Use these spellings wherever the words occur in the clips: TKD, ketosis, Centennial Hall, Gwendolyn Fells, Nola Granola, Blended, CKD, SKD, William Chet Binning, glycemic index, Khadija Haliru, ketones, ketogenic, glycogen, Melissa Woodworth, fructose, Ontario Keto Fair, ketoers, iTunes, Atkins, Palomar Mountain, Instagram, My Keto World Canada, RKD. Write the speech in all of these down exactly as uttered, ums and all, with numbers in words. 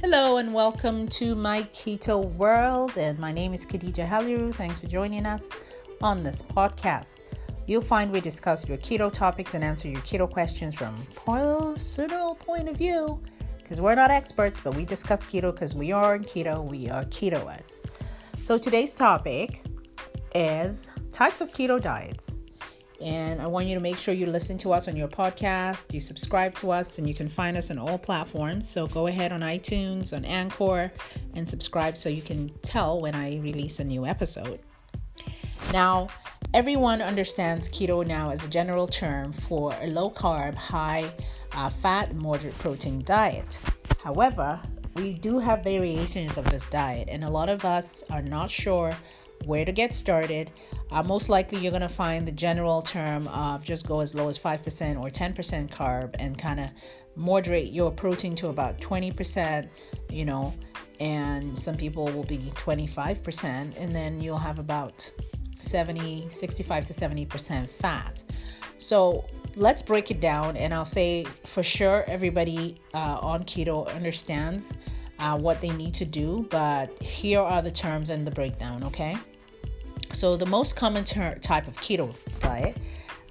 Hello and welcome to My Keto World, and my name is Khadija Haliru. Thanks for joining us on this podcast. You'll find we discuss your keto topics and answer your keto questions from personal point of view, because we're not experts, but we discuss keto because we are in keto, we are ketoers. So today's topic is types of keto diets. And I want you to make sure you listen to us on your podcast, you subscribe to us, and you can find us on all platforms. So go ahead on iTunes, on Anchor, and subscribe so you can tell when I release a new episode. Now, everyone understands keto now as a general term for a low-carb, high-fat, uh, moderate protein diet. However, we do have variations of this diet, and a lot of us are not sure where to get started. Uh, most likely you're going to find the general term of just go as low as five percent or ten percent carb and kind of moderate your protein to about twenty percent, you know, and some people will be twenty-five percent, and then you'll have about seventy, sixty-five to seventy percent fat. So let's break it down, and I'll say for sure everybody uh, on keto understands Uh, what they need to do, but here are the terms and the breakdown, okay? So the most common ter- type of keto diet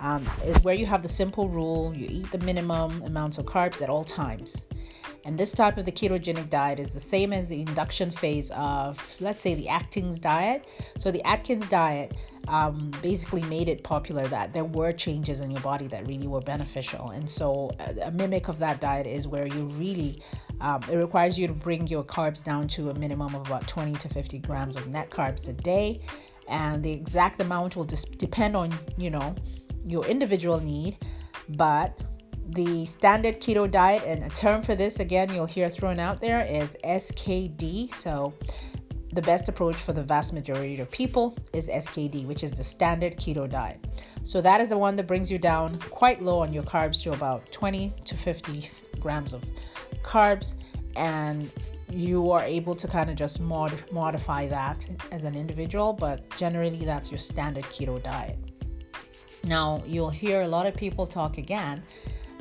um, is where you have the simple rule, you eat the minimum amounts of carbs at all times. And this type of the ketogenic diet is the same as the induction phase of, let's say, the Atkins diet. So the Atkins diet um, basically made it popular that there were changes in your body that really were beneficial. And so a mimic of that diet is where you really, um, it requires you to bring your carbs down to a minimum of about twenty to fifty grams of net carbs a day. And the exact amount will just depend on, you know, your individual need, but the standard keto diet, and a term for this, again, you'll hear thrown out there, is S K D. So the best approach for the vast majority of people is S K D, which is the standard keto diet. So that is the one that brings you down quite low on your carbs to about twenty to fifty grams of carbs. And you are able to kind of just mod- modify that as an individual. But generally, that's your standard keto diet. Now, you'll hear a lot of people talk again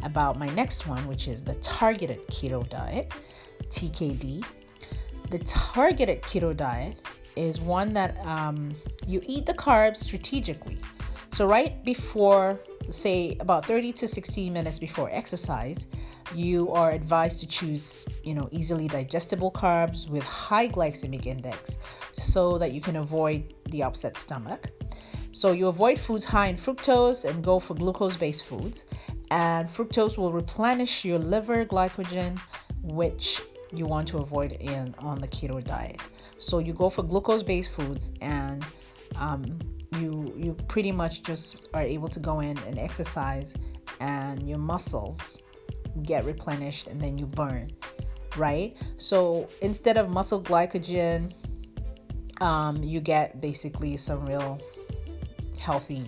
about my next one, which is the targeted keto diet, T K D. The targeted keto diet is one that um, you eat the carbs strategically. So right before, say, about thirty to sixty minutes before exercise, you are advised to choose, you know, easily digestible carbs with high glycemic index so that you can avoid the upset stomach. So you avoid foods high in fructose and go for glucose-based foods. And fructose will replenish your liver glycogen, which you want to avoid in on the keto diet. So you go for glucose-based foods, and um, you you pretty much just are able to go in and exercise, and your muscles get replenished, and then you burn, right? So instead of muscle glycogen, um, you get basically some real healthy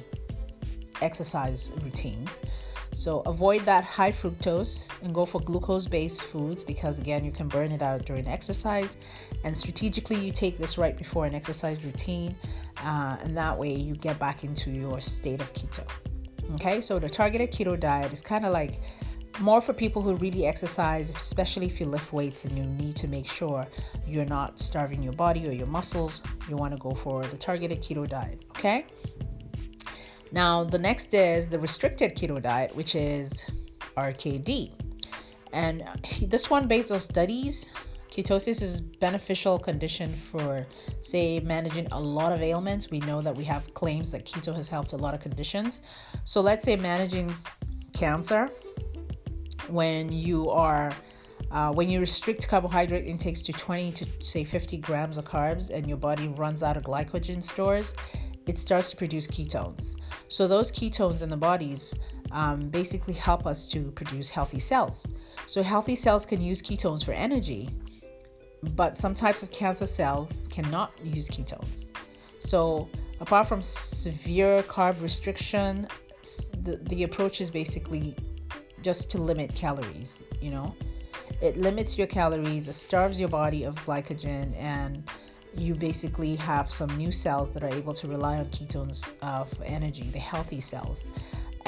exercise routines. So avoid that high fructose and go for glucose-based foods because, again, you can burn it out during exercise. And strategically, you take this right before an exercise routine, uh, and that way you get back into your state of keto. Okay, so the targeted keto diet is kind of like more for people who really exercise, especially if you lift weights and you need to make sure you're not starving your body or your muscles. You want to go for the targeted keto diet, okay? Now, the next is the restricted keto diet, which is R K D. And this one, based on studies, ketosis is a beneficial condition for, say, managing a lot of ailments. We know that we have claims that keto has helped a lot of conditions. So let's say managing cancer, when you are Uh, when you restrict carbohydrate intakes to twenty to say fifty grams of carbs and your body runs out of glycogen stores, it starts to produce ketones. So those ketones in the bodies um, basically help us to produce healthy cells. So healthy cells can use ketones for energy, but some types of cancer cells cannot use ketones. So apart from severe carb restriction, the, the approach is basically just to limit calories, you know. It limits your calories, it starves your body of glycogen, and you basically have some new cells that are able to rely on ketones uh, for energy, the healthy cells.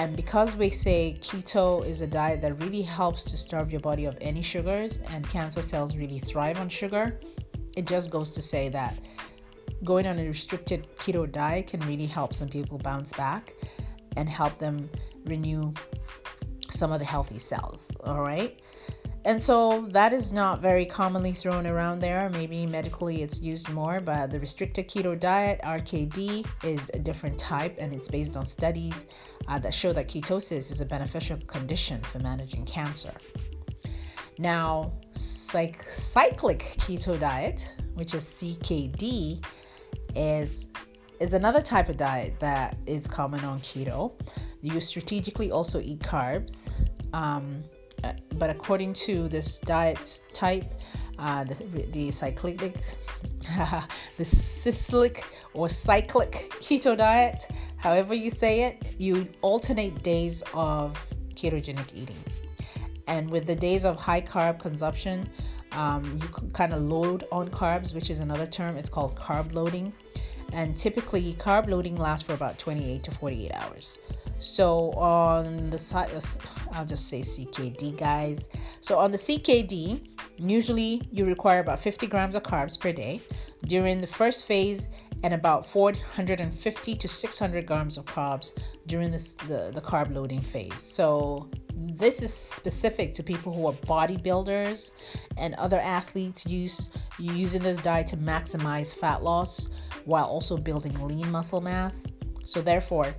And because we say keto is a diet that really helps to starve your body of any sugars, and cancer cells really thrive on sugar, it just goes to say that going on a restricted keto diet can really help some people bounce back and help them renew some of the healthy cells, all right? And so that is not very commonly thrown around there. Maybe medically it's used more, but the restricted keto diet, R K D, is a different type, and it's based on studies uh, that show that ketosis is a beneficial condition for managing cancer. Now, psych- cyclic keto diet, which is C K D, is, is another type of diet that is common on keto. You strategically also eat carbs, um, but according to this diet type, uh, the, the cyclic, the cyclic or cyclic keto diet, however you say it, you alternate days of ketogenic eating. And with the days of high carb consumption, um, you kind of load on carbs, which is another term. It's called carb loading. And typically carb loading lasts for about twenty-eight to forty-eight hours. So on the side, I'll just say C K D, guys. So on the C K D, usually you require about fifty grams of carbs per day during the first phase and about four hundred fifty to six hundred grams of carbs during this, the, the carb loading phase. So this is specific to people who are bodybuilders and other athletes use using this diet to maximize fat loss while also building lean muscle mass. So therefore,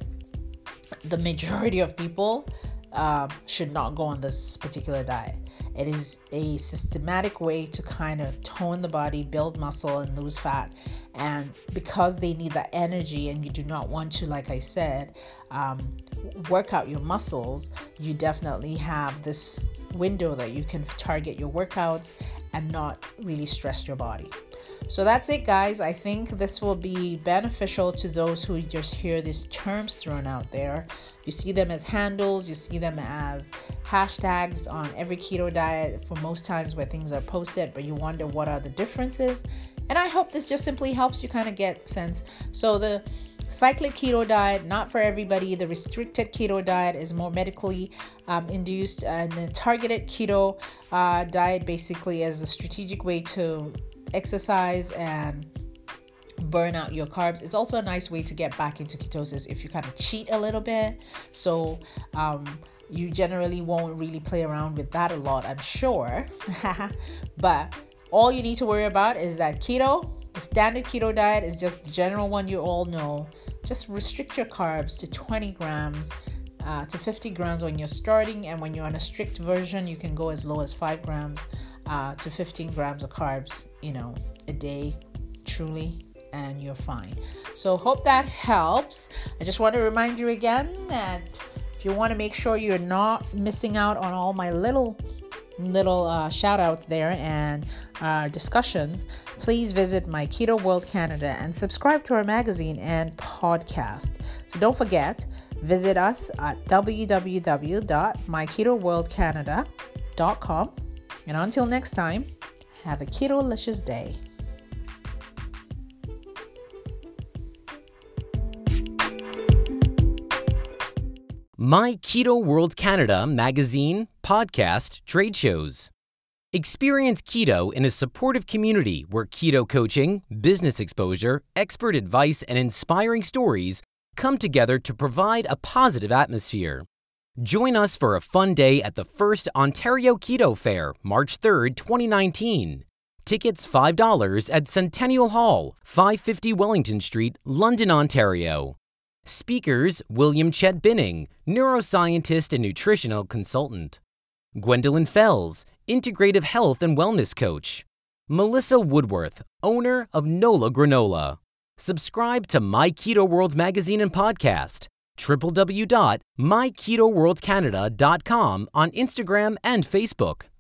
the majority of people uh, should not go on this particular diet. It is a systematic way to kind of tone the body, build muscle, and lose fat. And because they need that energy and you do not want to, like I said, um, work out your muscles, you definitely have this window that you can target your workouts and not really stress your body. So that's it, guys. I think this will be beneficial to those who just hear these terms thrown out there. You see them as handles, you see them as hashtags on every keto diet for most times where things are posted, but you wonder what are the differences. And I hope this just simply helps you kind of get sense. So the cyclic keto diet, not for everybody. The restricted keto diet is more medically um, induced, and the targeted keto uh, diet basically is a strategic way to exercise and burn out your carbs. It's also a nice way to get back into ketosis if you kind of cheat a little bit. So um, you generally won't really play around with that a lot, I'm sure. But all you need to worry about is that keto, the standard keto diet, is just the general one you all know. Just restrict your carbs to twenty grams uh, to fifty grams when you're starting. And when you're on a strict version, you can go as low as five grams. Uh, to fifteen grams of carbs, you know, a day, truly, and you're fine. So hope that helps. I just want to remind you again that if you want to make sure you're not missing out on all my little, little uh, shout outs there and uh, discussions, please visit My Keto World Canada and subscribe to our magazine and podcast. So don't forget, visit us at w w w dot my keto world canada dot com. And until next time, have a keto-licious day. My Keto World Canada magazine, podcast, trade shows. Experience keto in a supportive community where keto coaching, business exposure, expert advice, and inspiring stories come together to provide a positive atmosphere. Join us for a fun day at the first Ontario Keto Fair, March third, twenty nineteen. Tickets five dollars at Centennial Hall, five fifty Wellington Street, London, Ontario. Speakers, William Chet Binning, neuroscientist and nutritional consultant. Gwendolyn Fells, integrative health and wellness coach. Melissa Woodworth, owner of Nola Granola. Subscribe to My Keto World magazine and podcast. w w w dot my keto world canada dot com on Instagram and Facebook.